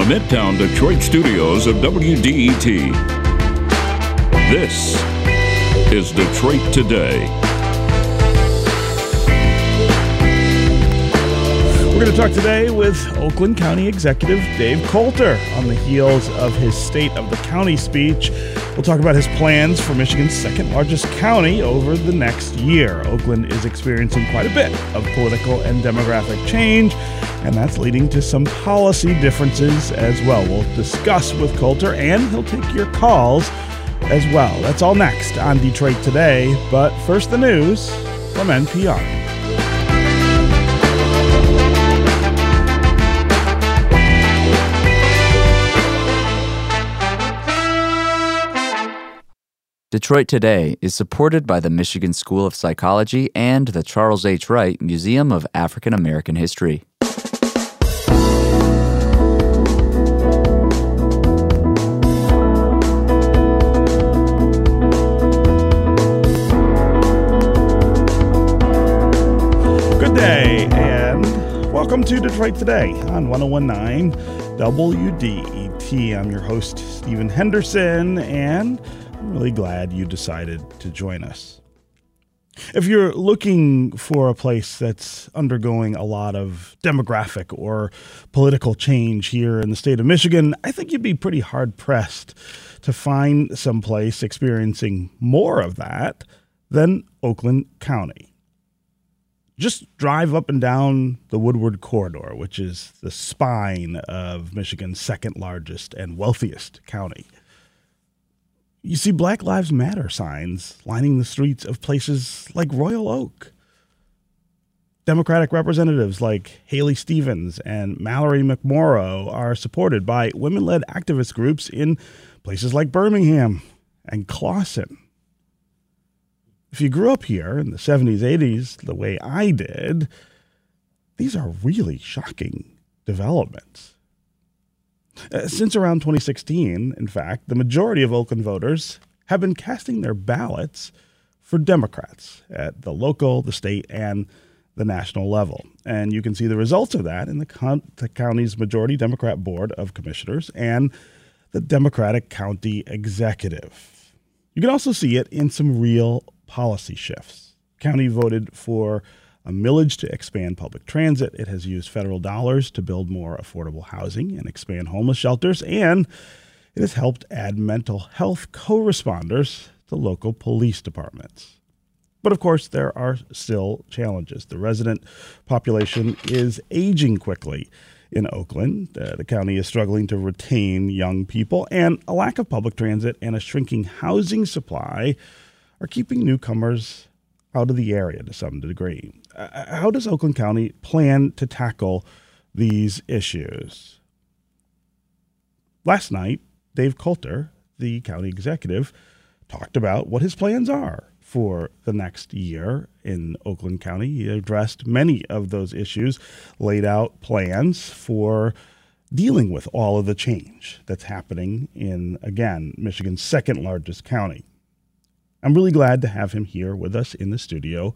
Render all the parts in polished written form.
the Midtown Detroit studios of WDET. This is Detroit Today. We're going to talk today with Oakland County Executive Dave Coulter on the heels of his State of the County speech. We'll talk about his plans for Michigan's second largest county over the next year. Oakland is experiencing quite a bit of political and demographic change, and that's leading to some policy differences as well. We'll discuss with Coulter, and he'll take your calls as well. That's all next on Detroit Today, but first the news from NPR. Detroit Today is supported by the Michigan School of Psychology and the Charles H. Wright Museum of African American History. Good day, and welcome to Detroit Today on 101.9 WDET. I'm your host, Stephen Henderson, and I'm really glad you decided to join us. If you're looking for a place that's undergoing a lot of demographic or political change here in the state of Michigan, I think you'd be pretty hard-pressed to find someplace experiencing more of that than Oakland County. Just drive up and down the Woodward Corridor, which is the spine of Michigan's second largest and wealthiest county. You see Black Lives Matter signs lining the streets of places like Royal Oak. Democratic representatives like Haley Stevens and Mallory McMorrow are supported by women-led activist groups in places like Birmingham and Clawson. If you grew up here in the 70s, 80s, the way I did, these are really shocking developments. Since around 2016, in fact, the majority of Oakland voters have been casting their ballots for Democrats at the local, the state, and the national level. And you can see the results of that in the county's majority Democrat Board of Commissioners and the Democratic County Executive. You can also see it in some real policy shifts. The county voted for a millage to expand public transit. It has used federal dollars to build more affordable housing and expand homeless shelters. And it has helped add mental health co-responders to local police departments. But of course, there are still challenges. The resident population is aging quickly in Oakland. The county is struggling to retain young people, and a lack of public transit and a shrinking housing supply are keeping newcomers out of the area to some degree. How does Oakland County plan to tackle these issues? Last night, Dave Coulter, the county executive, talked about what his plans are for the next year in Oakland County. He addressed many of those issues, laid out plans for dealing with all of the change that's happening in, again, Michigan's second largest county. I'm really glad to have him here with us in the studio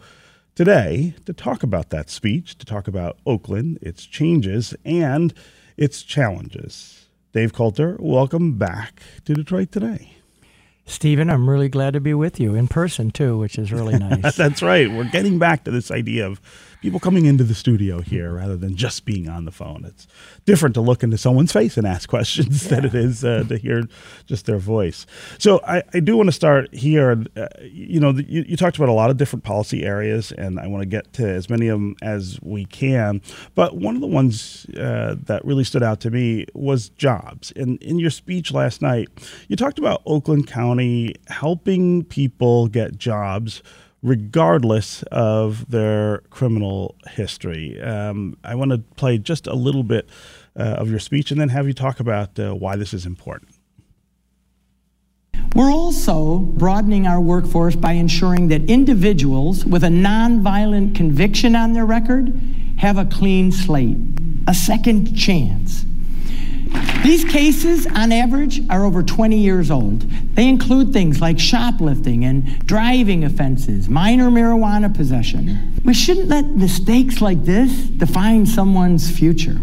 today to talk about that speech, to talk about Oakland, its changes, and its challenges. Dave Coulter, welcome back to Detroit Today. Stephen, I'm really glad to be with you in person, too, which is really nice. That's right. We're getting back to this idea of people coming into the studio here rather than just being on the phone. It's different to look into someone's face and ask questions than it is to hear just their voice. So I do want to start here. You talked about a lot of different policy areas, and I want to get to as many of them as we can. But one of the ones that really stood out to me was jobs. And in your speech last night, you talked about Oakland County helping people get jobs regardless of their criminal history. I want to play just a little bit of your speech and then have you talk about why this is important. We're also broadening our workforce by ensuring that individuals with a nonviolent conviction on their record have a clean slate, a second chance. These cases, on average, are over 20 years old. They include things like shoplifting and driving offenses, minor marijuana possession. We shouldn't let mistakes like this define someone's future.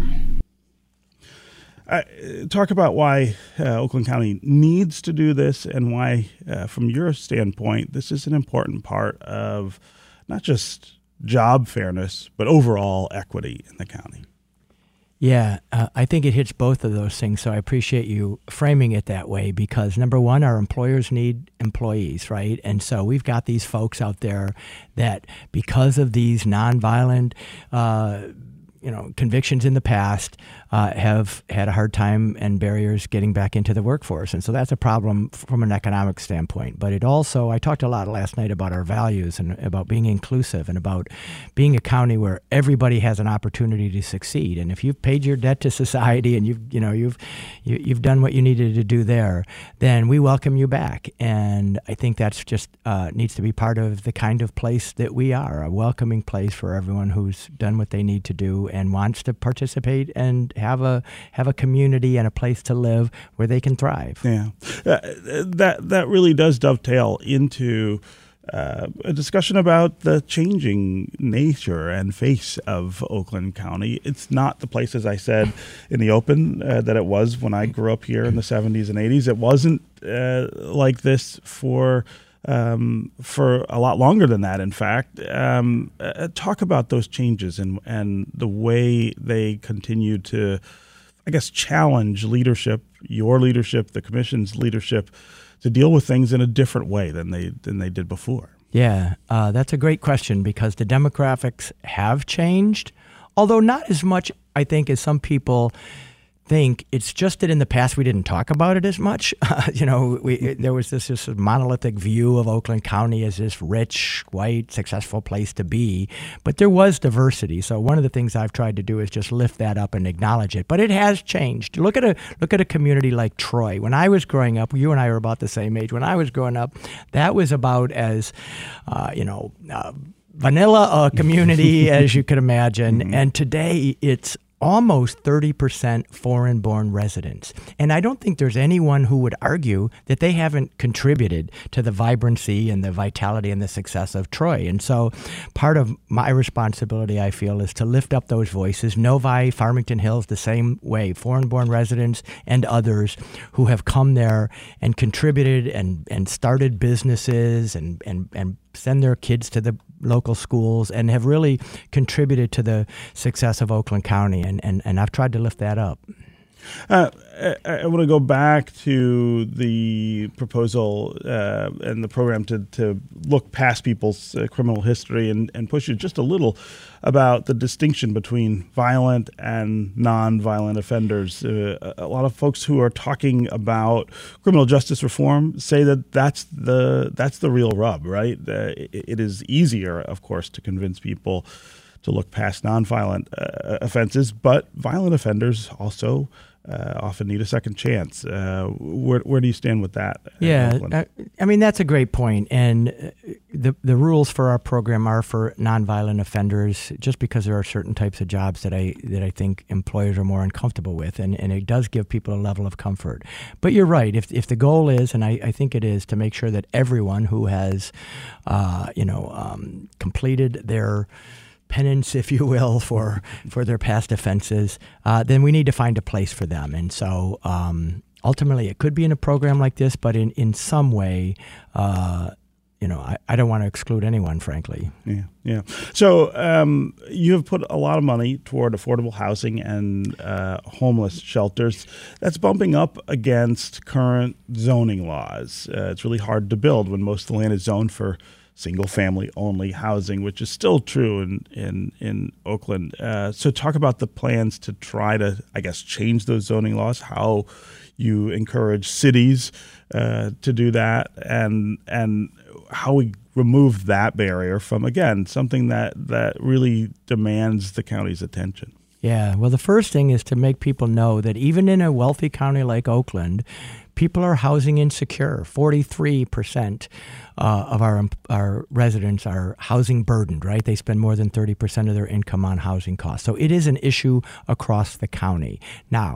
Talk about why Oakland County needs to do this and why, from your standpoint, this is an important part of not just job fairness, but overall equity in the county. Yeah, I think it hits both of those things, so I appreciate you framing it that way because, number one, our employers need employees, right? And so we've got these folks out there that because of these nonviolent convictions in the past have had a hard time and barriers getting back into the workforce. And so that's a problem from an economic standpoint. But it also, I talked a lot last night about our values and about being inclusive and about being a county where everybody has an opportunity to succeed. And if you've paid your debt to society and you've done what you needed to do there, then we welcome you back. And I think that's just needs to be part of the kind of place that we are, a welcoming place for everyone who's done what they need to do and wants to participate and have a community and a place to live where they can thrive. Yeah, that really does dovetail into a discussion about the changing nature and face of Oakland County. It's not the place, as I said in the open, that it was when I grew up here in the 70s and 80s. It wasn't like this for a lot longer than that, in fact. Talk about those changes and the way they continue to, I guess, challenge leadership, your leadership, the commission's leadership, to deal with things in a different way than they did before. Yeah, that's a great question because the demographics have changed, although not as much, I think, as some people think. It's just that in the past we didn't talk about it as much. There was this monolithic view of Oakland County as this rich, white, successful place to be, but there was diversity. So one of the things I've tried to do is just lift that up and acknowledge it. But it has changed. Look at a community like Troy. When I was growing up, you and I were about the same age. When I was growing up, that was about as vanilla a community as you could imagine. Mm-hmm. And today it's almost 30% foreign-born residents. And I don't think there's anyone who would argue that they haven't contributed to the vibrancy and the vitality and the success of Troy. And so part of my responsibility, I feel, is to lift up those voices. Novi, Farmington Hills, the same way, foreign-born residents and others who have come there and contributed and started businesses and send their kids to the local schools and have really contributed to the success of Oakland County. And I've tried to lift that up. I want to go back to the proposal and the program to look past people's criminal history and push you just a little about the distinction between violent and non-violent offenders. A lot of folks who are talking about criminal justice reform say that that's the real rub, right? It is easier, of course, to convince people to look past nonviolent offenses, but violent offenders also often need a second chance. Where do you stand with that? Yeah, I mean, that's a great point. And the rules for our program are for nonviolent offenders, just because there are certain types of jobs that I think employers are more uncomfortable with. And it does give people a level of comfort. But you're right. If the goal is, and I think it is, to make sure that everyone who has, completed their penance, if you will, for their past offenses, then we need to find a place for them. And so ultimately it could be in a program like this, but in some way, I don't want to exclude anyone, frankly. Yeah. So you have put a lot of money toward affordable housing and homeless shelters. That's bumping up against current zoning laws. It's really hard to build when most of the land is zoned for single-family-only housing, which is still true in Oakland. So talk about the plans to try to, I guess, change those zoning laws, how you encourage cities to do that, and how we remove that barrier from, again, something that really demands the county's attention. Yeah. Well, the first thing is to make people know that even in a wealthy county like Oakland, people are housing insecure. 43% of our residents are housing burdened, right? They spend more than 30% of their income on housing costs. So it is an issue across the county. Now,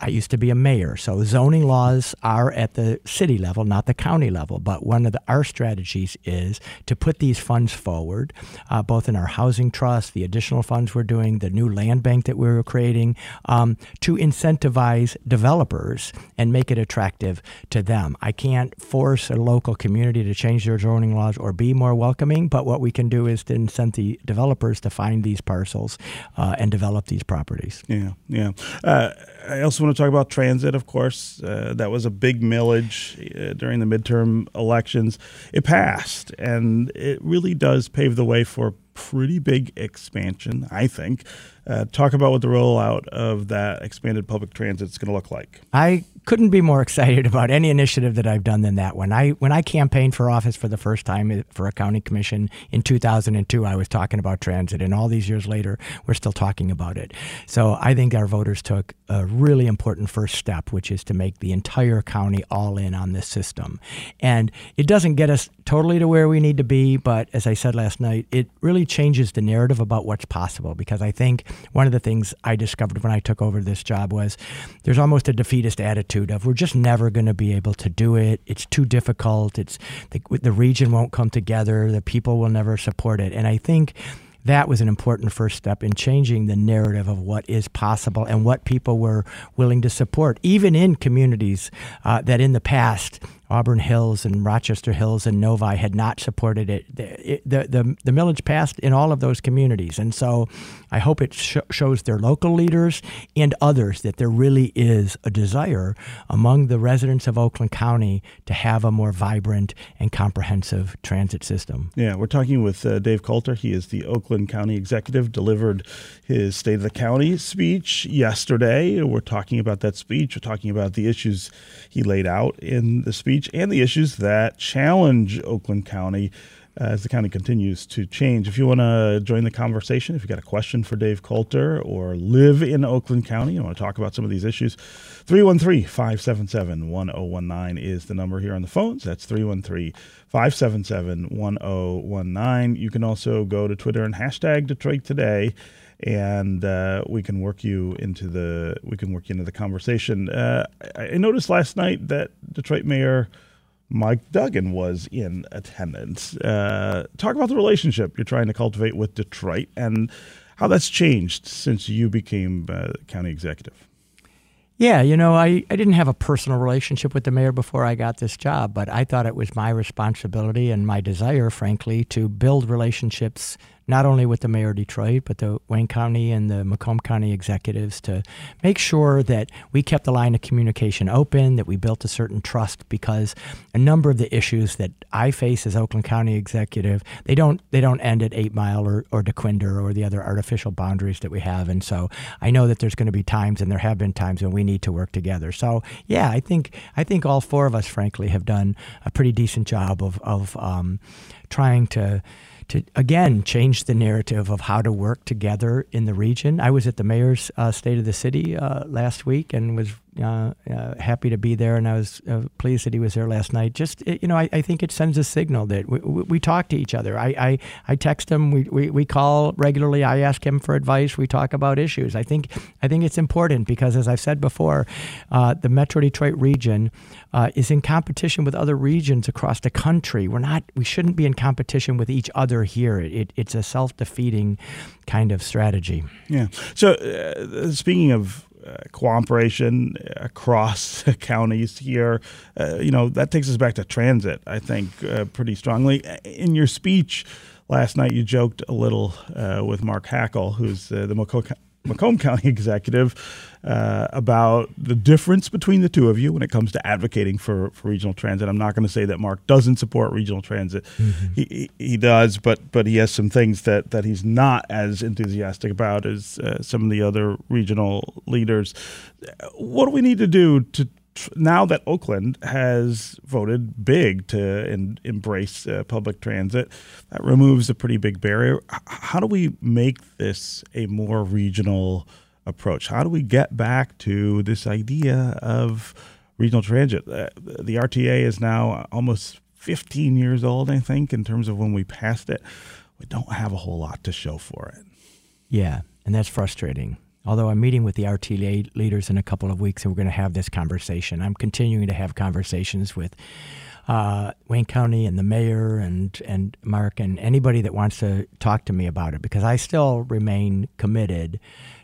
I used to be a mayor, so zoning laws are at the city level, not the county level. But one of our strategies is to put these funds forward, both in our housing trust, the additional funds we're doing, the new land bank that we were creating, to incentivize developers and make it attractive to them. I can't force a local community to change their zoning laws or be more welcoming, but what we can do is to incent the developers to find these parcels and develop these properties. Yeah, yeah. I also want to talk about transit, of course. That was a big millage during the midterm elections. It passed, and it really does pave the way for pretty big expansion, I think. Talk about what the rollout of that expanded public transit is going to look like. I couldn't be more excited about any initiative that I've done than that one. When I campaigned for office for the first time for a county commission in 2002, I was talking about transit, and all these years later, we're still talking about it. So I think our voters took a really important first step, which is to make the entire county all in on this system. And it doesn't get us totally to where we need to be, but as I said last night, it really changes the narrative about what's possible, because I think one of the things I discovered when I took over this job was there's almost a defeatist attitude of we're just never going to be able to do it. It's too difficult. It's the region won't come together. The people will never support it. And I think that was an important first step in changing the narrative of what is possible and what people were willing to support, even in communities that in the past Auburn Hills and Rochester Hills and Novi had not supported it. The millage passed in all of those communities. And so I hope it shows their local leaders and others that there really is a desire among the residents of Oakland County to have a more vibrant and comprehensive transit system. Yeah, we're talking with Dave Coulter. He is the Oakland County Executive, delivered his State of the County speech yesterday. We're talking about that speech. We're talking about the issues he laid out in the speech and the issues that challenge Oakland County as the county continues to change. If you want to join the conversation, if you've got a question for Dave Coulter or live in Oakland County and want to talk about some of these issues, 313-577-1019 is the number here on the phones. That's 313-577-1019. You can also go to Twitter and hashtag Detroit Today, and we can work you into the conversation. I noticed last night that Detroit Mayor Mike Duggan was in attendance. Talk about the relationship you're trying to cultivate with Detroit and how that's changed since you became county executive. Yeah, you know, I didn't have a personal relationship with the mayor before I got this job, but I thought it was my responsibility and my desire, frankly, to build relationships not only with the mayor of Detroit, but the Wayne County and the Macomb County executives to make sure that we kept the line of communication open, that we built a certain trust, because a number of the issues that I face as Oakland County executive, they don't end at 8 Mile or DeQuinder or the other artificial boundaries that we have. And so I know that there's going to be times, and there have been times, when we need to work together. So yeah, I think all four of us, frankly, have done a pretty decent job of trying to again change the narrative of how to work together in the region. I was at the mayor's State of the City last week and was happy to be there, and I was pleased that he was there last night. Just, you know, I think it sends a signal that we talk to each other. I text him, we call regularly, I ask him for advice, we talk about issues. I think it's important because, as I've said before, the Metro Detroit region is in competition with other regions across the country. We shouldn't be in competition with each other here. It's a self-defeating kind of strategy. Yeah. So speaking of cooperation across counties here, you know, that takes us back to transit, I think, pretty strongly. In your speech last night, you joked a little with Mark Hackel, who's the Macomb County executive, about the difference between the two of you when it comes to advocating for regional transit. I'm not going to say that Mark doesn't support regional transit. Mm-hmm. He does, but he has some things that he's not as enthusiastic about as some of the other regional leaders. What do we need to do to now that Oakland has voted big to embrace public transit? That removes a pretty big barrier. How do we make this a more regional approach? How do we get back to this idea of regional transit? The RTA is now almost 15 years old, I think, in terms of when we passed it. We don't have a whole lot to show for it. Yeah, and that's frustrating. Although I'm meeting with the RTA leaders in a couple of weeks, and we're going to have this conversation. I'm continuing to have conversations with Wayne County and the mayor and Mark and anybody that wants to talk to me about it, because I still remain committed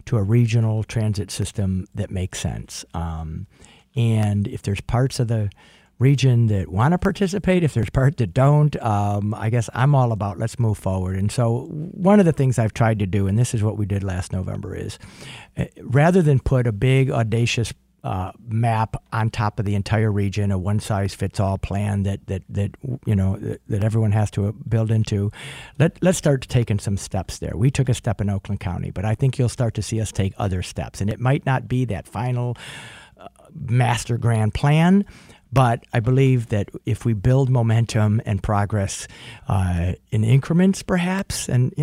to a regional transit system that makes sense. And if there's parts of the region that want to participate, if there's part that don't, I guess I'm all about let's move forward. And so one of the things I've tried to do, and this is what we did last November, is rather than put a big audacious map on top of the entire region, a one-size-fits-all plan that everyone has to build into, let's start taking some steps there. We took a step in Oakland County, but I think you'll start to see us take other steps. And it might not be that final master grand plan, but I believe that if we build momentum and progress in increments, perhaps, and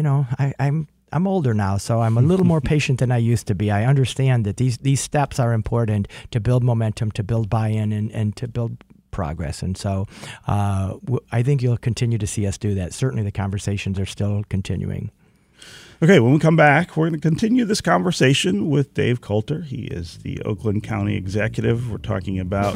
I'm older now, so I'm a little more patient than I used to be. I understand that these steps are important to build momentum, to build buy-in, and to build progress. And so I think you'll continue to see us do that. Certainly the conversations are still continuing. Okay, when we come back, we're going to continue this conversation with Dave Coulter. He is the Oakland County Executive. We're talking about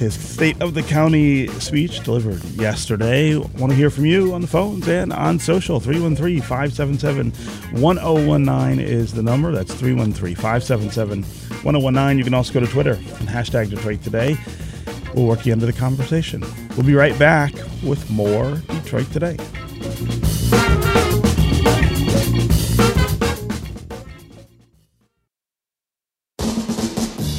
his State of the County speech delivered yesterday. Want to hear from you on the phones and on social. 313-577-1019 is the number. That's 313-577-1019. You can also go to Twitter and hashtag Detroit Today. We'll work you into the conversation. We'll be right back with more Detroit Today.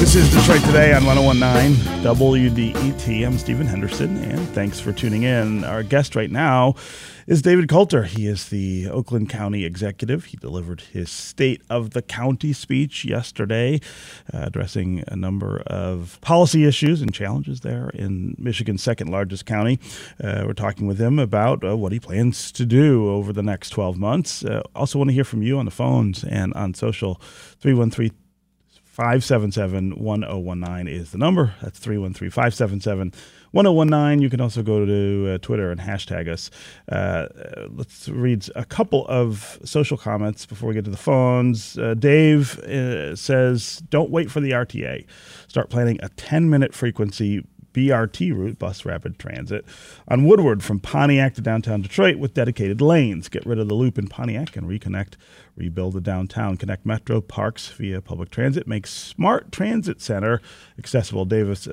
This is Detroit Today on 1019 WDET. I'm Stephen Henderson, and thanks for tuning in. Our guest right now is David Coulter. He is the Oakland County Executive. He delivered his State of the County speech yesterday, addressing a number of policy issues and challenges there in Michigan's second largest county. We're talking with him about what he plans to do over the next 12 months. Also want to hear from you on the phones and on social. 313-577-1019 is the number. That's 313-577-1019. You can also go to Twitter and hashtag us. Let's read a couple of social comments before we get to the phones. Dave says, don't wait for the RTA. Start planning a 10-minute frequency BRT route, bus rapid transit, on Woodward from Pontiac to downtown Detroit with dedicated lanes. Get rid of the loop in Pontiac and reconnect, rebuild the downtown, connect metro parks via public transit, make SMART Transit Center accessible. Davis,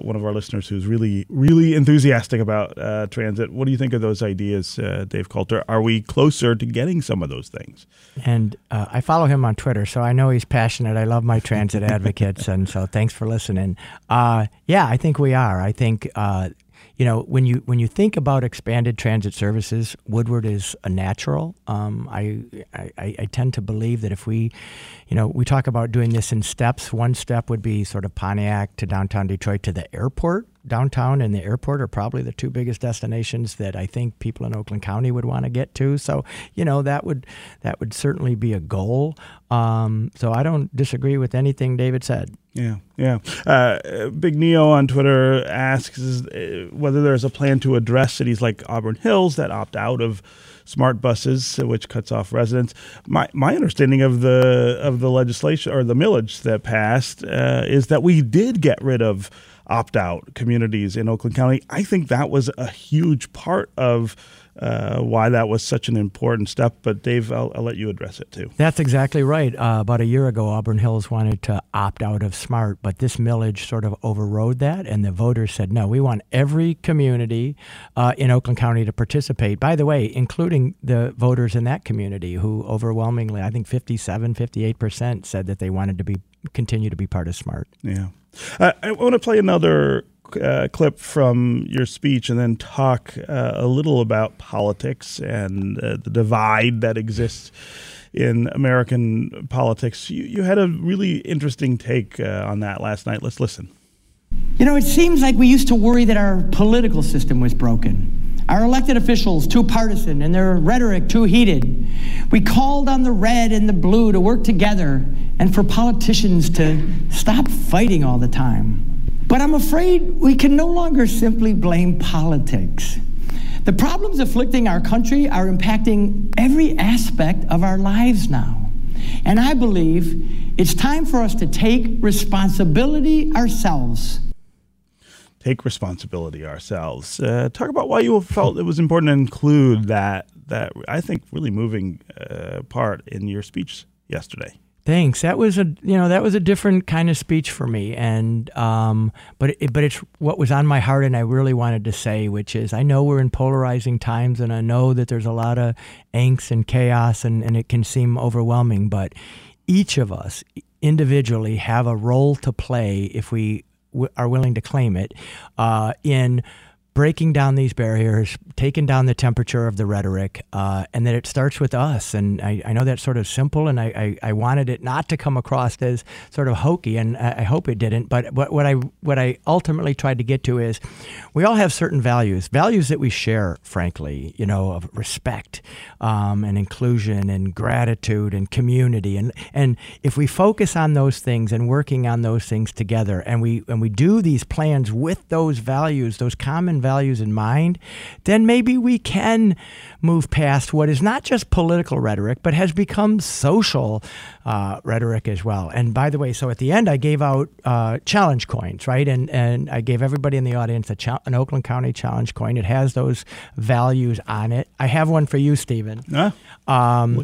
one of our listeners who's really, really enthusiastic about transit. What do you think of those ideas, Dave Coulter? Are we closer to getting some of those things? And I follow him on Twitter, so I know he's passionate. I love my transit advocates, and so thanks for listening. Yeah, I think we are. I think, when you think about expanded transit services, Woodward is a natural. I tend to believe that if we, we talk about doing this in steps. One step would be sort of Pontiac to downtown Detroit to the airport. Downtown and the airport are probably the two biggest destinations that I think people in Oakland County would want to get to. So, that would certainly be a goal. So I don't disagree with anything David said. Yeah. Big Neo on Twitter asks whether there's a plan to address cities like Auburn Hills that opt out of SMART buses, which cuts off residents. My understanding of the legislation or the millage that passed is that we did get rid of opt-out communities in Oakland County. I think that was a huge part of why that was such an important step. But Dave, I'll let you address it too. That's exactly right. About a year ago, Auburn Hills wanted to opt out of SMART, but this millage sort of overrode that, and the voters said, no, we want every community in Oakland County to participate, by the way, including the voters in that community who overwhelmingly, I think 58% said that they wanted to continue to be part of SMART. Yeah. I want to play another clip from your speech and then talk a little about politics and the divide that exists in American politics. You had a really interesting take on that last night. Let's listen. You know, it seems like we used to worry that our political system was broken. Our elected officials too partisan and their rhetoric too heated. We called on the red and the blue to work together and for politicians to stop fighting all the time. But I'm afraid we can no longer simply blame politics. The problems afflicting our country are impacting every aspect of our lives now. And I believe it's time for us to take responsibility ourselves. Take responsibility ourselves. Talk about why you felt it was important to include that I think really moving part in your speech yesterday. Thanks. That was a different kind of speech for me, and but it's what was on my heart, and I really wanted to say, which is I know we're in polarizing times, and I know that there's a lot of angst and chaos, and it can seem overwhelming, but each of us individually have a role to play if we are willing to claim it in breaking down these barriers, taking down the temperature of the rhetoric, and that it starts with us. And I know that's sort of simple, and I wanted it not to come across as sort of hokey, and I hope it didn't. But what I ultimately tried to get to is we all have certain values that we share, frankly, you know, of respect and inclusion and gratitude and community. And if we focus on those things and working on those things together, and we do these plans with those values, those common values in mind, then maybe we can move past what is not just political rhetoric, but has become social rhetoric as well. And by the way, so at the end, I gave out challenge coins, right? And I gave everybody in the audience an Oakland County challenge coin. It has those values on it. I have one for you, Stephen. Look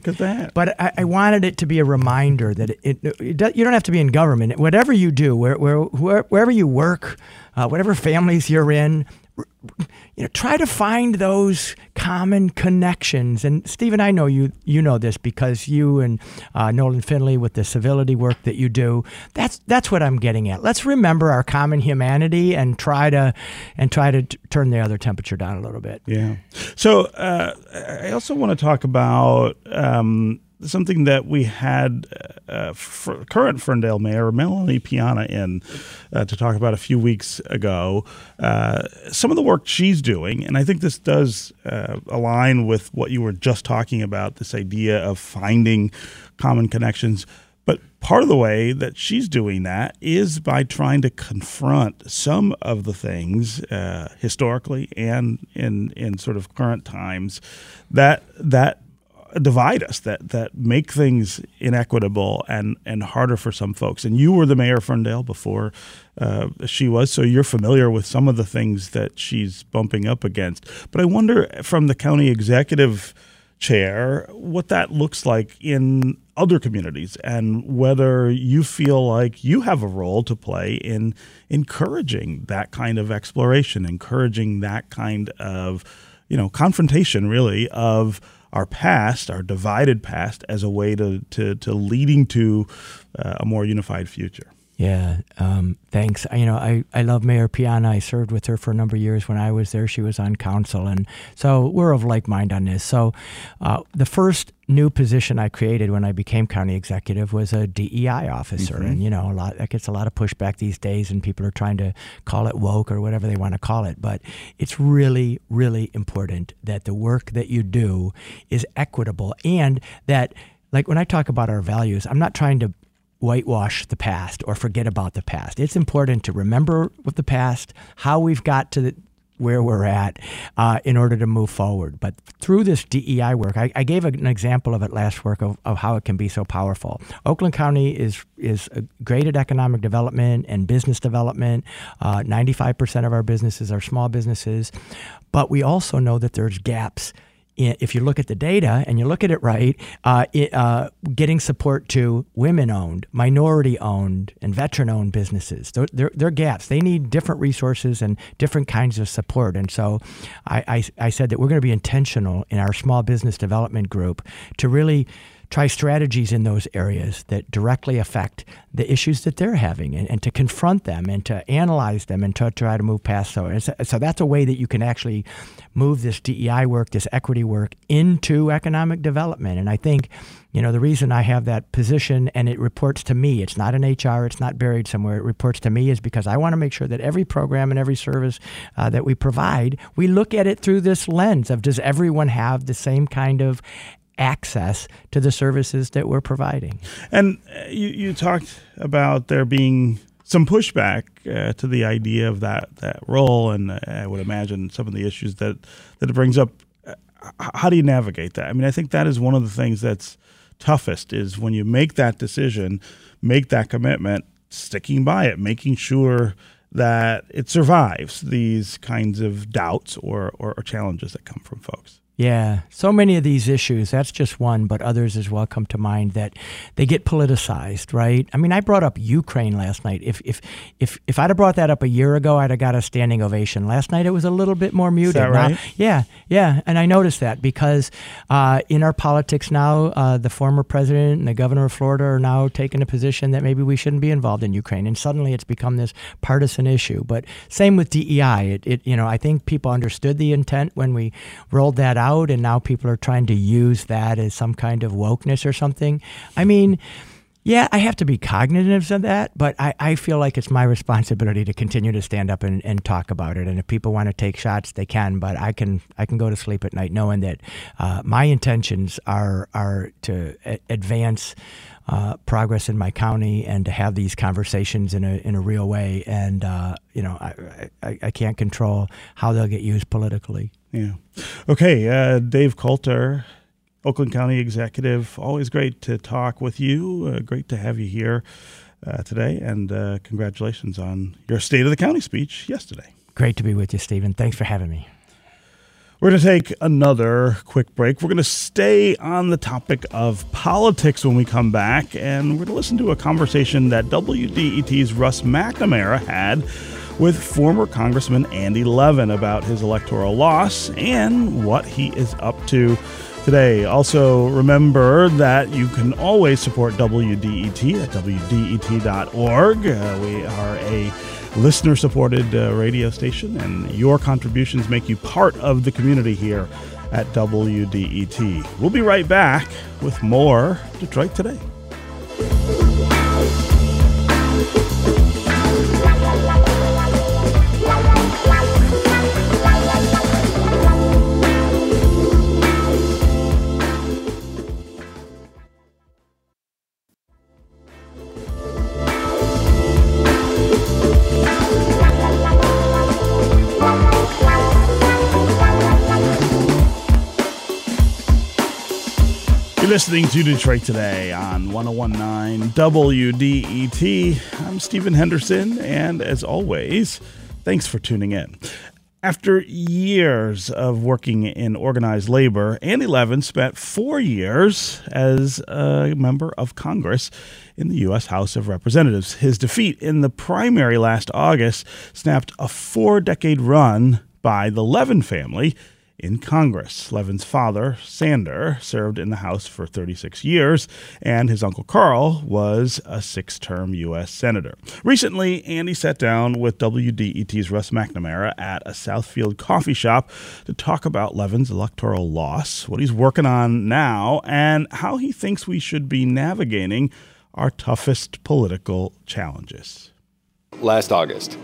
at that. But I wanted it to be a reminder that you don't have to be in government. Whatever you do, wherever you work, whatever families you're in, you know, try to find those common connections. And Stephen, I know you know this because you and Nolan Finley with the civility work that you do. That's what I'm getting at. Let's remember our common humanity and try to turn the other temperature down a little bit. Yeah. So I also want to talk about something that we had current Ferndale Mayor Melanie Piana in to talk about a few weeks ago. Some of the work she's doing, and I think this does align with what you were just talking about, this idea of finding common connections. But part of the way that she's doing that is by trying to confront some of the things historically and in sort of current times that divide us, that make things inequitable and harder for some folks. And you were the mayor of Ferndale before she was, so you're familiar with some of the things that she's bumping up against. But I wonder, from the county executive chair, what that looks like in other communities and whether you feel like you have a role to play in encouraging that kind of exploration, encouraging that kind of, you know, confrontation, really, of our past, our divided past, as a way to leading to a more unified future. Yeah, thanks. I love Mayor Piana. I served with her for a number of years when I was there. She was on council, and so we're of like mind on this. So the first new position I created when I became county executive was a DEI officer. Mm-hmm. And, you know, that gets a lot of pushback these days, and people are trying to call it woke or whatever they want to call it. But it's really, really important that the work that you do is equitable, and that, like, when I talk about our values, I'm not trying to whitewash the past or forget about the past. It's important to remember with the past, how we've got to where we're at in order to move forward. But through this DEI work, I gave an example of it last work of how it can be so powerful. Oakland County is great at economic development and business development. 95% of our businesses are small businesses. But we also know that there's gaps. If you look at the data and you look at it right, getting support to women-owned, minority-owned, and veteran-owned businesses, they're gaps. They need different resources and different kinds of support. And so I said that we're going to be intentional in our small business development group to really try strategies in those areas that directly affect the issues that they're having, and to confront them and to analyze them and to try to move past those. So that's a way that you can actually move this DEI work, this equity work into economic development. And I think, you know, the reason I have that position and it reports to me, it's not an HR, it's not buried somewhere, it reports to me, is because I want to make sure that every program and every service that we provide, we look at it through this lens of, does everyone have the same kind of access to the services that we're providing? And you talked about there being some pushback to the idea of that role, and I would imagine some of the issues that it brings up. How do you navigate that? I mean, I think that is one of the things that's toughest, is when you make that decision, make that commitment, sticking by it, making sure that it survives these kinds of doubts or challenges that come from folks. Yeah, so many of these issues, that's just one, but others as well come to mind, that they get politicized, right? I mean, I brought up Ukraine last night. If I'd have brought that up a year ago, I'd have got a standing ovation. Last night, it was a little bit more muted. Is that right? Now, yeah, and I noticed that because in our politics now, the former president and the governor of Florida are now taking a position that maybe we shouldn't be involved in Ukraine, and suddenly it's become this partisan issue. But same with DEI. I think people understood the intent when we rolled that out, and now people are trying to use that as some kind of wokeness or something. I mean, yeah, I have to be cognizant of that, but I feel like it's my responsibility to continue to stand up and talk about it. And if people want to take shots, they can, but I can go to sleep at night knowing that my intentions are to advance progress in my county and to have these conversations in a real way. And, I can't control how they'll get used politically. Yeah. Okay. Dave Coulter, Oakland County Executive, always great to talk with you. Great to have you here today. And congratulations on your State of the County speech yesterday. Great to be with you, Stephen. Thanks for having me. We're going to take another quick break. We're going to stay on the topic of politics when we come back, and we're going to listen to a conversation that WDET's Russ McNamara had with former Congressman Andy Levin about his electoral loss and what he is up to today. Also, remember that you can always support WDET at WDET.org. We are a listener-supported radio station, and your contributions make you part of the community here at WDET. We'll be right back with more Detroit Today. You're listening to Detroit Today on 101.9 WDET. I'm Stephen Henderson, and as always, thanks for tuning in. After years of working in organized labor, Andy Levin spent 4 years as a member of Congress in the U.S. House of Representatives. His defeat in the primary last August snapped a 4-decade run by the Levin family in Congress. Levin's father, Sander, served in the House for 36 years, and his uncle Carl was a 6-term U.S. Senator. Recently, Andy sat down with WDET's Russ McNamara at a Southfield coffee shop to talk about Levin's electoral loss, what he's working on now, and how he thinks we should be navigating our toughest political challenges. Last August,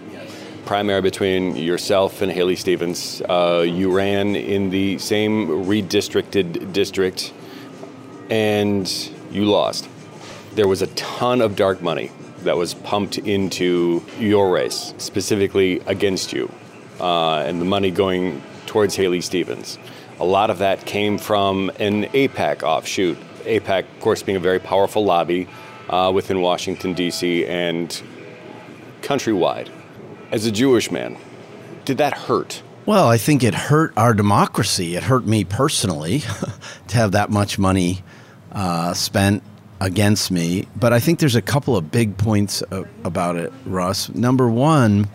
primary between yourself and Haley Stevens, you ran in the same redistricted district and you lost. There was a ton of dark money that was pumped into your race, specifically against you, and the money going towards Haley Stevens. A lot of that came from an AIPAC offshoot. AIPAC, of course, being a very powerful lobby within Washington, D.C. and countrywide. As a Jewish man, did that hurt? Well, I think it hurt our democracy. It hurt me personally to have that much money spent against me. But I think there's a couple of big points about it, Russ. Number one,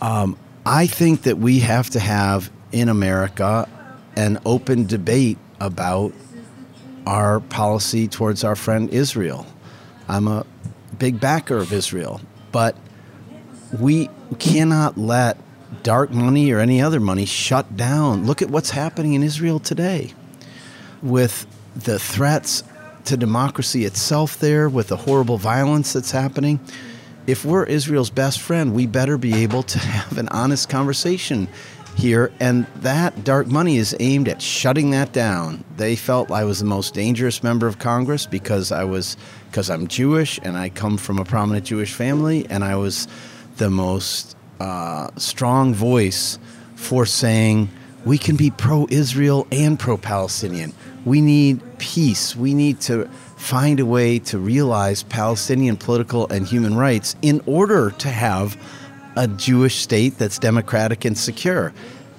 I think that we have to have in America an open debate about our policy towards our friend Israel. I'm a big backer of Israel, but we cannot let dark money or any other money shut down. Look at what's happening in Israel today with the threats to democracy itself there, with the horrible violence that's happening. If we're Israel's best friend, we better be able to have an honest conversation here, and that dark money is aimed at shutting that down. They felt I was the most dangerous member of Congress because I'm Jewish and I come from a prominent Jewish family, and I was the most strong voice for saying we can be pro-Israel and pro-Palestinian. We need peace. We need to find a way to realize Palestinian political and human rights in order to have a Jewish state that's democratic and secure.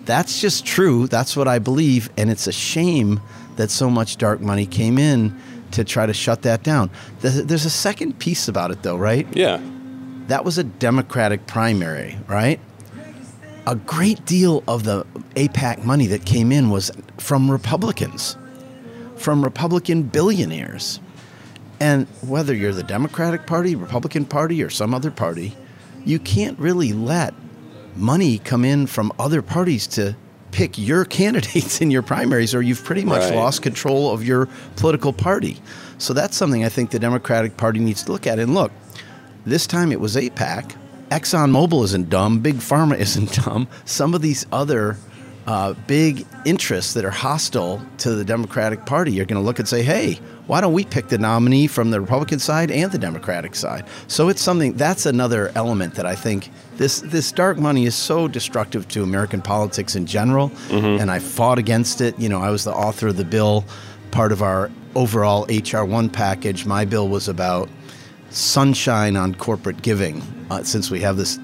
That's just true. That's what I believe. And it's a shame that so much dark money came in to try to shut that down. There's a second piece about it, though, right? Yeah. That was a Democratic primary, right? A great deal of the AIPAC money that came in was from Republicans, from Republican billionaires. And whether you're the Democratic Party, Republican Party, or some other party, you can't really let money come in from other parties to pick your candidates in your primaries, or you've pretty much lost control of your political party. So that's something I think the Democratic Party needs to look at. And look, this time it was AIPAC. ExxonMobil isn't dumb. Big Pharma isn't dumb. Some of these other big interests that are hostile to the Democratic Party are going to look and say, hey, why don't we pick the nominee from the Republican side and the Democratic side? So it's something, that's another element that I think this dark money is so destructive to American politics in general. Mm-hmm. And I fought against it. You know, I was the author of the bill, part of our overall HR1 package. My bill was about sunshine on corporate giving, since we have this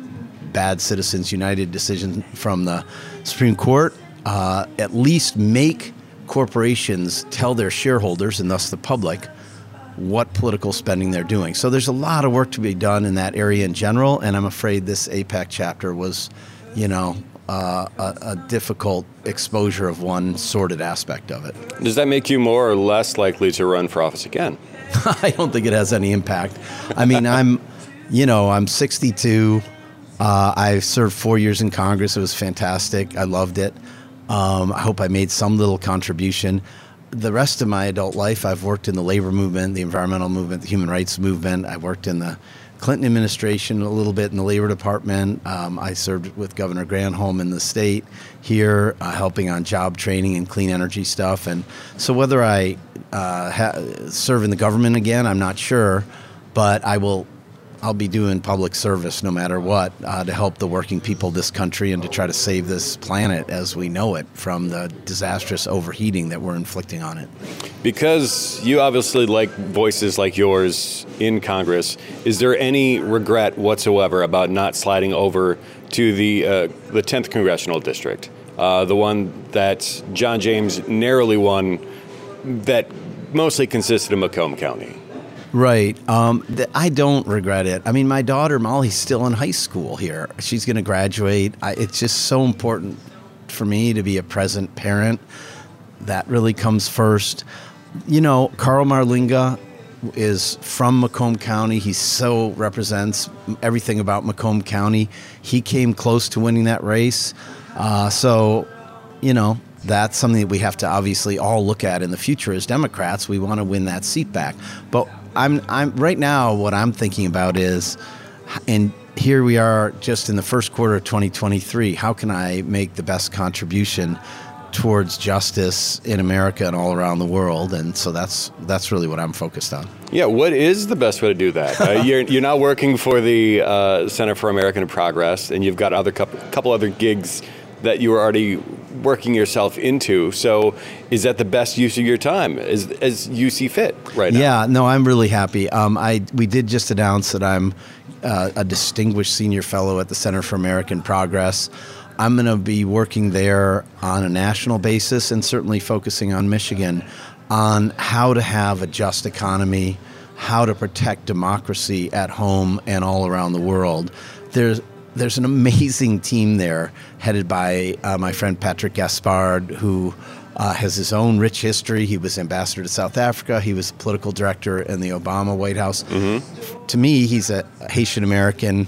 bad Citizens United decision from the Supreme Court, at least make corporations tell their shareholders, and thus the public, what political spending they're doing. So there's a lot of work to be done in that area in general, and I'm afraid this AIPAC chapter was, you know, a difficult exposure of one sordid aspect of it. Does that make you more or less likely to run for office again? I don't think it has any impact. I mean, I'm 62. I served 4 years in Congress. It was fantastic. I loved it. I hope I made some little contribution. The rest of my adult life, I've worked in the labor movement, the environmental movement, the human rights movement. I worked in the Clinton administration a little bit in the Labor Department. I served with Governor Granholm in the state here, helping on job training and clean energy stuff. And so whether I serve in the government again, I'm not sure, but I'll be doing public service no matter what, to help the working people of this country and to try to save this planet as we know it from the disastrous overheating that we're inflicting on it. Because you obviously like voices like yours in Congress, is there any regret whatsoever about not sliding over to the 10th Congressional District, the one that John James narrowly won that mostly consisted of Macomb County? Right. I don't regret it. I mean, my daughter, Molly's still in high school here. She's going to graduate. It's just so important for me to be a present parent. That really comes first. You know, Carl Marlinga is from Macomb County. He so represents everything about Macomb County. He came close to winning that race. So, you know, that's something that we have to obviously all look at in the future as Democrats. We want to win that seat back. But I'm right now, what I'm thinking about is, and here we are just in the first quarter of 2023, how can I make the best contribution towards justice in America and all around the world? And so that's really what I'm focused on. Yeah, what is the best way to do that? You're now working for the Center for American Progress, and you've got other couple other gigs that you were already working yourself into. So is that the best use of your time as you see fit right now? Yeah, no, I'm really happy. We did just announce that I'm a distinguished senior fellow at the Center for American Progress. I'm going to be working there on a national basis and certainly focusing on Michigan on how to have a just economy, how to protect democracy at home and all around the world. There's an amazing team there headed by my friend Patrick Gaspard, who has his own rich history. He was ambassador to South Africa. He was political director in the Obama White House. Mm-hmm. To me, he's a Haitian American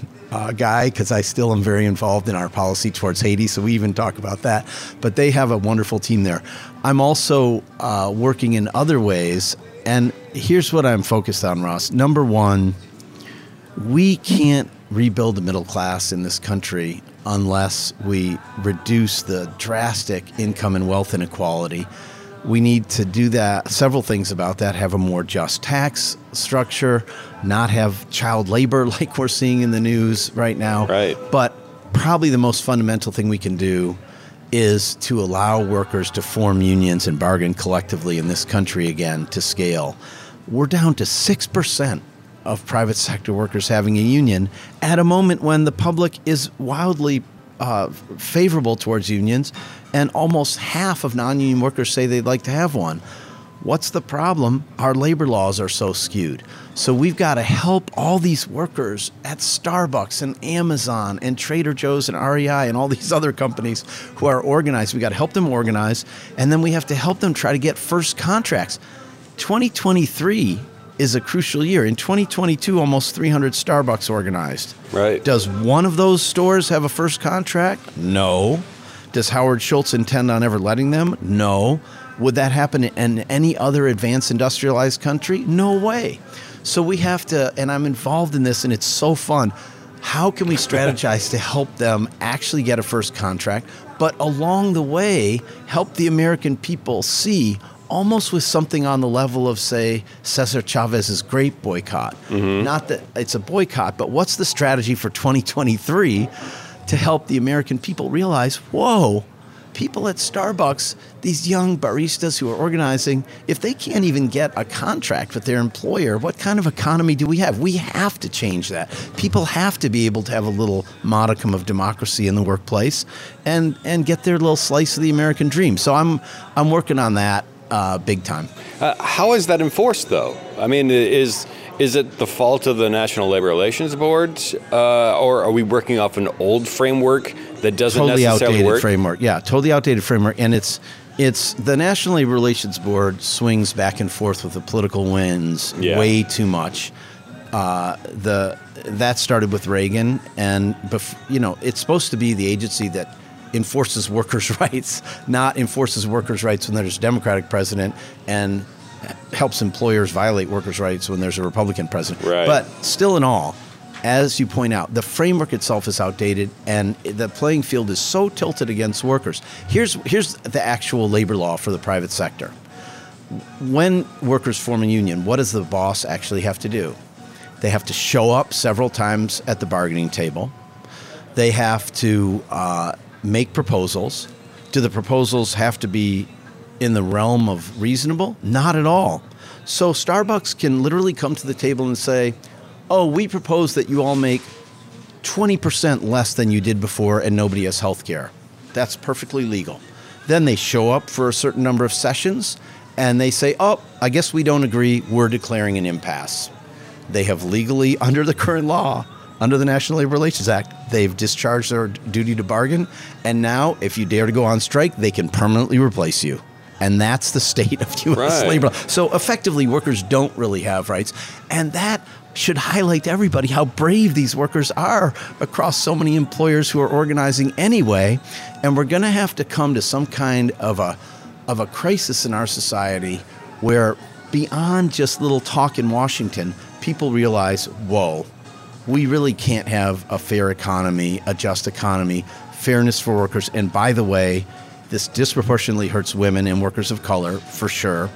guy, because I still am very involved in our policy towards Haiti, so we even talk about that. But they have a wonderful team there. I'm also working in other ways, and here's what I'm focused on, Ross. Number one, we can't rebuild the middle class in this country unless we reduce the drastic income and wealth inequality. We need to do that, several things about that, have a more just tax structure, not have child labor like we're seeing in the news right now. Right. But probably the most fundamental thing we can do is to allow workers to form unions and bargain collectively in this country again to scale. We're down to 6% of private sector workers having a union at a moment when the public is wildly favorable towards unions, and almost half of non-union workers say they'd like to have one. What's the problem? Our labor laws are so skewed. So we've got to help all these workers at Starbucks and Amazon and Trader Joe's and REI and all these other companies who are organized. We've got to help them organize, and then we have to help them try to get first contracts. 2023 is a crucial year. In 2022, almost 300 Starbucks organized. Right. Does one of those stores have a first contract? No. Does Howard Schultz intend on ever letting them? No. Would that happen in any other advanced industrialized country? No way. So we have to, and I'm involved in this, and it's so fun. How can we strategize to help them actually get a first contract, but along the way, help the American people see, almost with something on the level of, say, Cesar Chavez's grape boycott. Mm-hmm. Not that it's a boycott, but what's the strategy for 2023 to help the American people realize, whoa, people at Starbucks, these young baristas who are organizing, if they can't even get a contract with their employer, what kind of economy do we have? We have to change that. People have to be able to have a little modicum of democracy in the workplace and get their little slice of the American dream. So I'm working on that. Big time. How is that enforced, though? I mean, is it the fault of the National Labor Relations Board, or are we working off an old framework that doesn't necessarily work? Totally outdated framework, and it's the National Labor Relations Board swings back and forth with the political winds way too much. That started with Reagan, and it's supposed to be the agency that enforces workers' rights, not enforces workers' rights when there's a Democratic president, and helps employers violate workers' rights when there's a Republican president. Right. But still in all, as you point out, the framework itself is outdated, and the playing field is so tilted against workers. Here's the actual labor law for the private sector. When workers form a union, what does the boss actually have to do? They have to show up several times at the bargaining table. They have to make proposals. Do the proposals have to be in the realm of reasonable? Not at all. So Starbucks can literally come to the table and say, oh, we propose that you all make 20% less than you did before and nobody has health care. That's perfectly legal. Then they show up for a certain number of sessions and they say, oh, I guess we don't agree. We're declaring an impasse. They have legally, under the current law, under the National Labor Relations Act, they've discharged their duty to bargain, and now if you dare to go on strike, they can permanently replace you. And that's the state of U.S. labor law. So effectively, workers don't really have rights, and that should highlight to everybody how brave these workers are across so many employers who are organizing anyway, and we're going to have to come to some kind of a crisis in our society where beyond just little talk in Washington, people realize, whoa, we really can't have a fair economy, a just economy, fairness for workers. And by the way, this disproportionately hurts women and workers of color, for sure.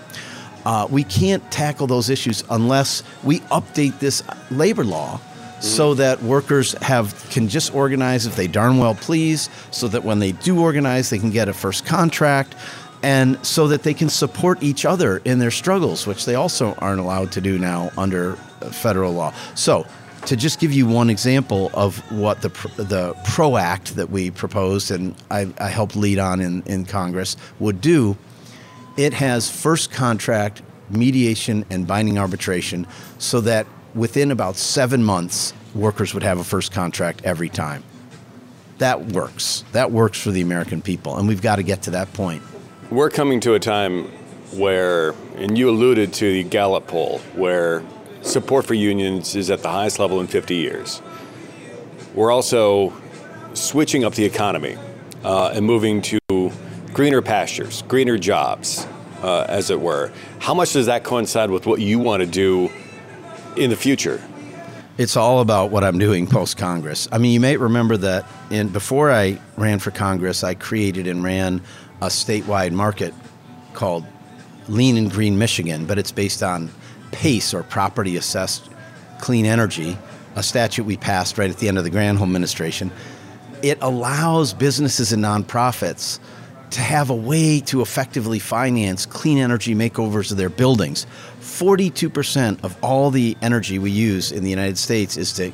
We can't tackle those issues unless we update this labor law so that workers can just organize if they darn well please, so that when they do organize, they can get a first contract, and so that they can support each other in their struggles, which they also aren't allowed to do now under federal law. So, to just give you one example of what the PRO Act that we proposed and I helped lead on in Congress would do, it has first contract, mediation, and binding arbitration so that within about 7 months, workers would have a first contract every time. That works. That works for the American people, and we've got to get to that point. We're coming to a time where, and you alluded to the Gallup poll, where support for unions is at the highest level in 50 years. We're also switching up the economy and moving to greener pastures, greener jobs, as it were. How much does that coincide with what you want to do in the future? It's all about what I'm doing post-Congress. I mean, you may remember that before I ran for Congress, I created and ran a statewide market called Lean and Green Michigan, but it's based on PACE, or Property Assessed Clean Energy, a statute we passed right at the end of the Granholm administration. It allows businesses and nonprofits to have a way to effectively finance clean energy makeovers of their buildings. 42% of all the energy we use in the United States is to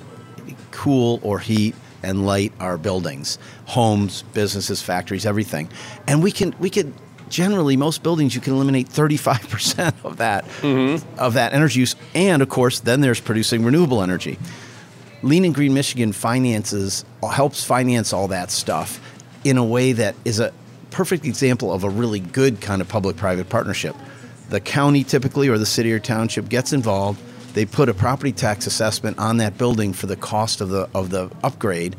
cool or heat and light our buildings, homes, businesses, factories, everything. And we could generally, most buildings, you can eliminate 35% of that energy use. And of course, then there's producing renewable energy. Lean and Green Michigan helps finance all that stuff in a way that is a perfect example of a really good kind of public-private partnership. The county typically, or the city or township, gets involved. They put a property tax assessment on that building for the cost of the upgrade,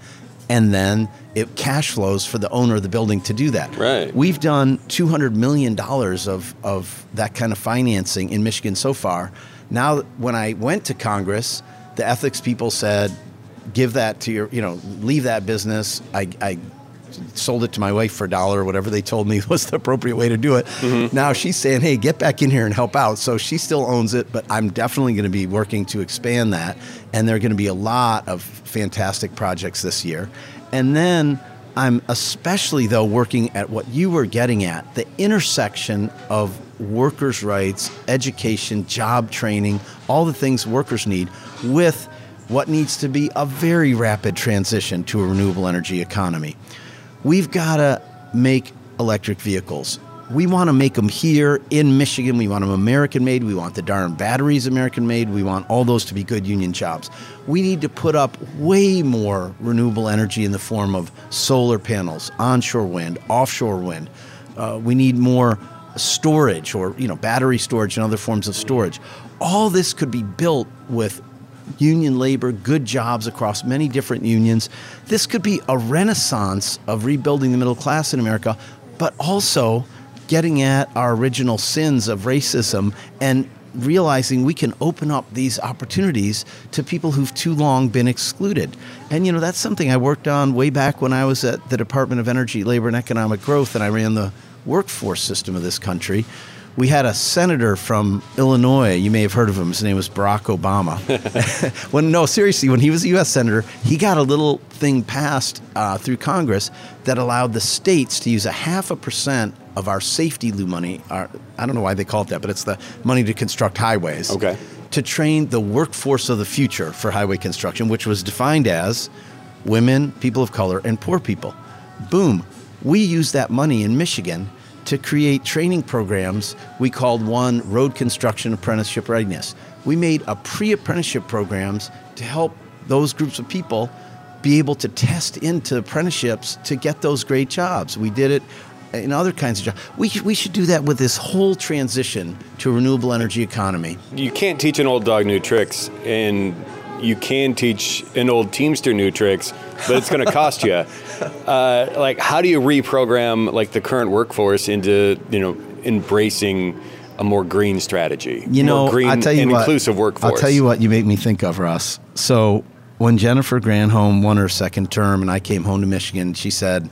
and then it cash flows for the owner of the building to do that. Right. We've done $200 million of that kind of financing in Michigan so far. Now, when I went to Congress, the ethics people said, give that to your, leave that business. I sold it to my wife for $1, or whatever they told me was the appropriate way to do it. Mm-hmm. Now she's saying, hey, get back in here and help out. So she still owns it, but I'm definitely going to be working to expand that. And there are going to be a lot of fantastic projects this year. And then I'm especially, though, working at what you were getting at, the intersection of workers' rights, education, job training, all the things workers need, with what needs to be a very rapid transition to a renewable energy economy. We've got to make electric vehicles. We want to make them here in Michigan. We want them American-made. We want the darn batteries American-made. We want all those to be good union jobs. We need to put up way more renewable energy in the form of solar panels, onshore wind, offshore wind. We need more storage, or battery storage and other forms of storage. All this could be built with union labor, good jobs across many different unions. This could be a renaissance of rebuilding the middle class in America, but also getting at our original sins of racism and realizing we can open up these opportunities to people who've too long been excluded. And, that's something I worked on way back when I was at the Department of Energy, Labor, and Economic Growth, and I ran the workforce system of this country. We had a senator from Illinois. You may have heard of him. His name was Barack Obama. When he was a U.S. senator, he got a little thing passed through Congress that allowed the states to use 0.5% of our safety loo money. I don't know why they call it that, but it's the money to construct highways. Okay. To train the workforce of the future for highway construction, which was defined as women, people of color, and poor people. Boom. We used that money in Michigan to create training programs. We called one Road Construction Apprenticeship Readiness. We made a pre-apprenticeship programs to help those groups of people be able to test into apprenticeships to get those great jobs. We did it in other kinds of jobs. We should do that with this whole transition to a renewable energy economy. You can't teach an old dog new tricks, and you can teach an old Teamster new tricks, but it's going to cost you. How do you reprogram the current workforce into embracing a more green strategy, more green and inclusive workforce? I'll tell you what you make me think of, Russ. So when Jennifer Granholm won her second term and I came home to Michigan, she said,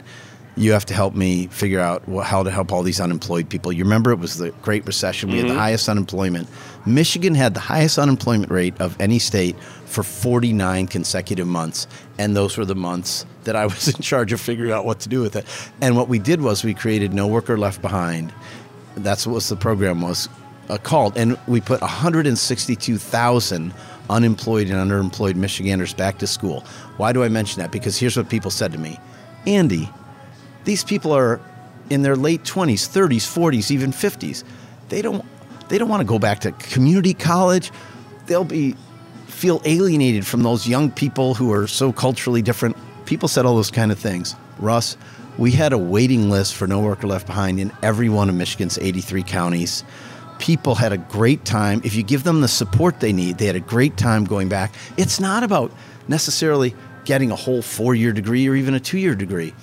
you have to help me figure out how to help all these unemployed people. You remember it was the Great Recession. We had the highest unemployment. Michigan had the highest unemployment rate of any state for 49 consecutive months. And those were the months that I was in charge of figuring out what to do with it. And what we did was we created No Worker Left Behind. That's what the program was called. And we put 162,000 unemployed and underemployed Michiganders back to school. Why do I mention that? Because here's what people said to me. Andy, these people are in their late 20s, 30s, 40s, even 50s. They don't want to go back to community college. They'll feel alienated from those young people who are so culturally different. People said all those kind of things. Russ, We had a waiting list for No Worker Left Behind in every one of Michigan's 83 counties. People had a great time. If you give them the support they need, they had a great time going back. It's not about necessarily getting a whole 4-year degree or even a 2-year degree.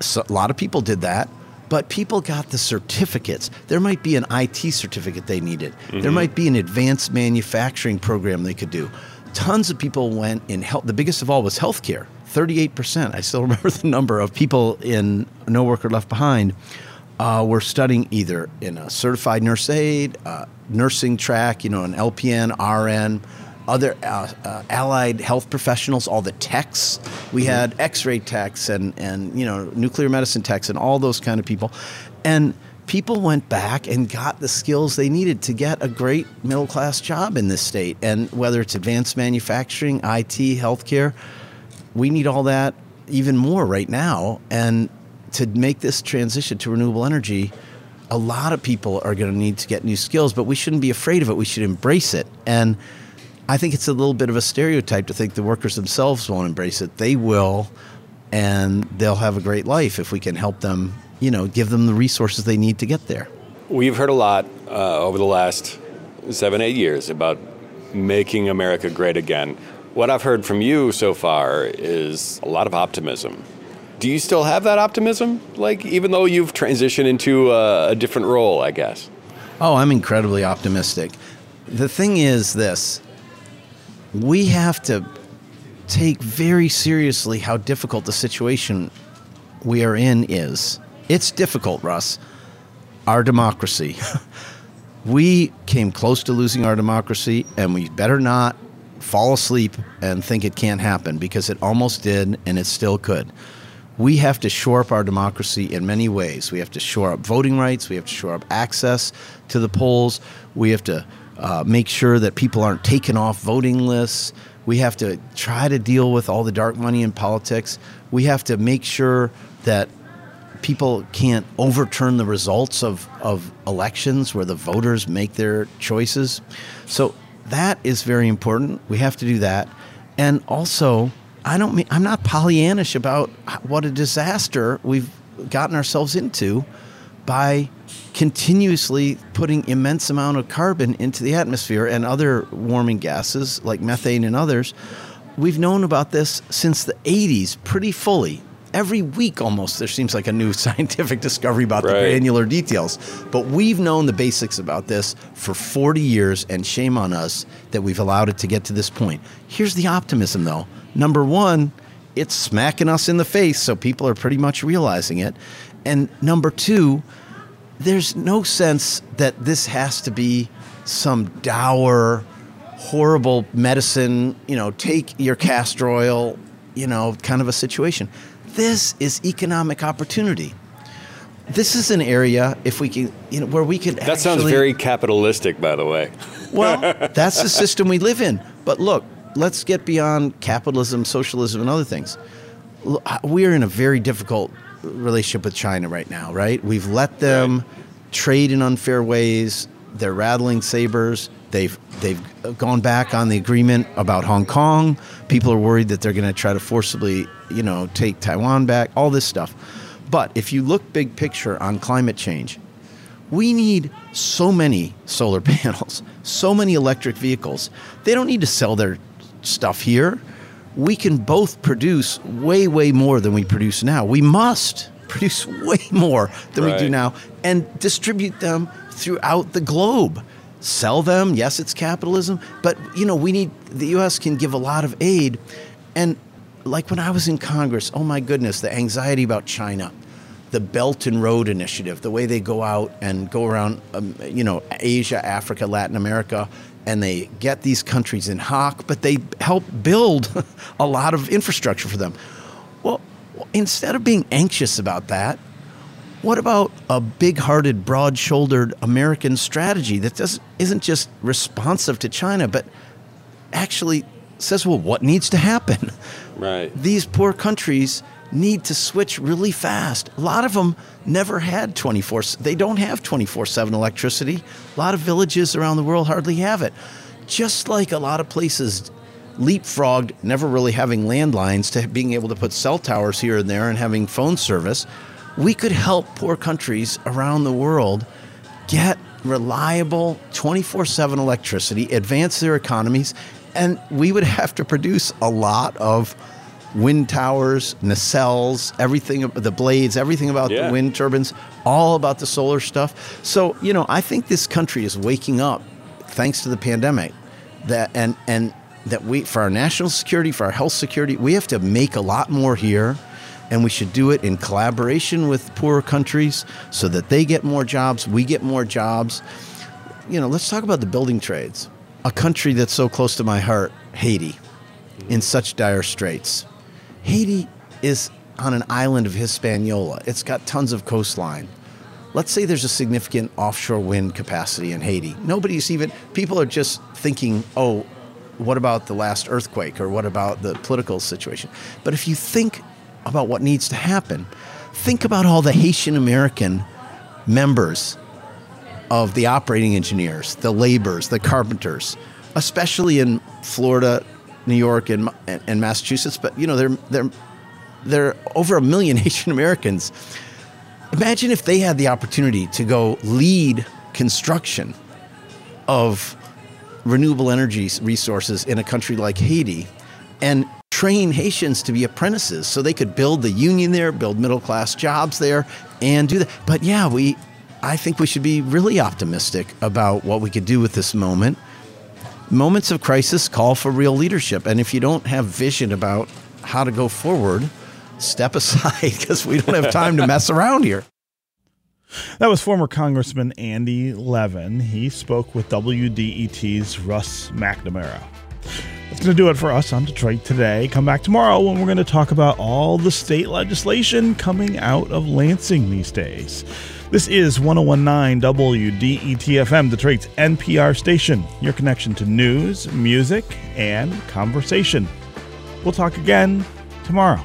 So a lot of people did that, but people got the certificates. There might be an IT certificate they needed. Mm-hmm. There might be an advanced manufacturing program they could do. Tons of people went in health. The biggest of all was healthcare, 38%. I still remember the number of people in No Worker Left Behind were studying either in a certified nurse aide, nursing track, an LPN, RN, other allied health professionals, all the techs. We had x-ray techs and nuclear medicine techs and all those kind of people. And people went back and got the skills they needed to get a great middle-class job in this state. And whether it's advanced manufacturing, IT, healthcare, we need all that even more right now. And to make this transition to renewable energy, a lot of people are going to need to get new skills, but we shouldn't be afraid of it. We should embrace it. And I think it's a little bit of a stereotype to think the workers themselves won't embrace it. They will, and they'll have a great life if we can help them, give them the resources they need to get there. We've heard a lot over the last 7-8 years about making America great again. What I've heard from you so far is a lot of optimism. Do you still have that optimism? Even though you've transitioned into a different role, I guess. Oh, I'm incredibly optimistic. The thing is this. We have to take very seriously how difficult the situation we are in is. It's difficult, Russ. Our democracy. We came close to losing our democracy, and we better not fall asleep and think it can't happen, because it almost did, and it still could. We have to shore up our democracy in many ways. We have to shore up voting rights. We have to shore up access to the polls. We have to make sure that people aren't taken off voting lists. We have to try to deal with all the dark money in politics. We have to make sure that people can't overturn the results of elections where the voters make their choices. So that is very important. We have to do that. And also, I'm not Pollyannish about what a disaster we've gotten ourselves into by continuously putting immense amount of carbon into the atmosphere and other warming gases like methane and others. We've known about this since the 80s pretty fully. Every week almost there seems like a new scientific discovery about the granular details. But we've known the basics about this for 40 years, and shame on us that we've allowed it to get to this point. Here's the optimism, though. Number one, it's smacking us in the face, so people are pretty much realizing it. And number two, there's no sense that this has to be some dour, horrible medicine, take your castor oil, kind of a situation. This is economic opportunity. This is an area if we can, where we could actually... That sounds very capitalistic, by the way. Well, that's the system we live in. But look, let's get beyond capitalism, socialism, and other things. We are in a very difficult relationship with China right now, right? We've let them trade in unfair ways. They're rattling sabers. They've gone back on the agreement about Hong Kong. People are worried that they're going to try to forcibly, take Taiwan back, all this stuff. But if you look big picture on climate change, we need so many solar panels, so many electric vehicles. They don't need to sell their stuff here. We can both produce way, way more than we produce now. We must produce way more than we do now and distribute them throughout the globe. Sell them. Yes, it's capitalism. But, we need the U.S. can give a lot of aid. And when I was in Congress, oh, my goodness, the anxiety about China, the Belt and Road Initiative, the way they go out and go around, Asia, Africa, Latin America, and they get these countries in hock, but they help build a lot of infrastructure for them. Well, instead of being anxious about that, what about a big-hearted, broad-shouldered American strategy that isn't just responsive to China, but actually says, well, what needs to happen? Right. These poor countries need to switch really fast. A lot of them never had they don't have 24/7 electricity. A lot of villages around the world hardly have it. Just like a lot of places leapfrogged never really having landlines to being able to put cell towers here and there and having phone service, we could help poor countries around the world get reliable 24/7 electricity, advance their economies, and we would have to produce a lot of wind towers, nacelles, everything, the blades, everything about the wind turbines, all about the solar stuff. So, you know, I think this country is waking up thanks to the pandemic, that and that we, for our national security, for our health security, we have to make a lot more here. And we should do it in collaboration with poorer countries so that they get more jobs, we get more jobs. You know, let's talk about the building trades. A country that's so close to my heart, Haiti, in such dire straits. Haiti is on an island of Hispaniola. It's got tons of coastline. Let's say there's a significant offshore wind capacity in Haiti. Nobody's even, people are just thinking, oh, what about the last earthquake or what about the political situation? But if you think about what needs to happen, think about all the Haitian American members of the operating engineers, the laborers, the carpenters, especially in Florida, New York, and Massachusetts. But you know, there are over 1 million Haitian Americans. Imagine if they had the opportunity to go lead construction of renewable energy resources in a country like Haiti, and train Haitians to be apprentices so they could build the union there, build middle-class jobs there, and do that. But yeah, I think we should be really optimistic about what we could do with this moment. Moments of crisis call for real leadership. And if you don't have vision about how to go forward, step aside because we don't have time to mess around here. That was former Congressman Andy Levin. He spoke with WDET's Russ McNamara. That's going to do it for us on Detroit Today. Come back tomorrow when we're going to talk about all the state legislation coming out of Lansing these days. This is 101.9 WDET-FM, Detroit's NPR station, your connection to news, music, and conversation. We'll talk again tomorrow.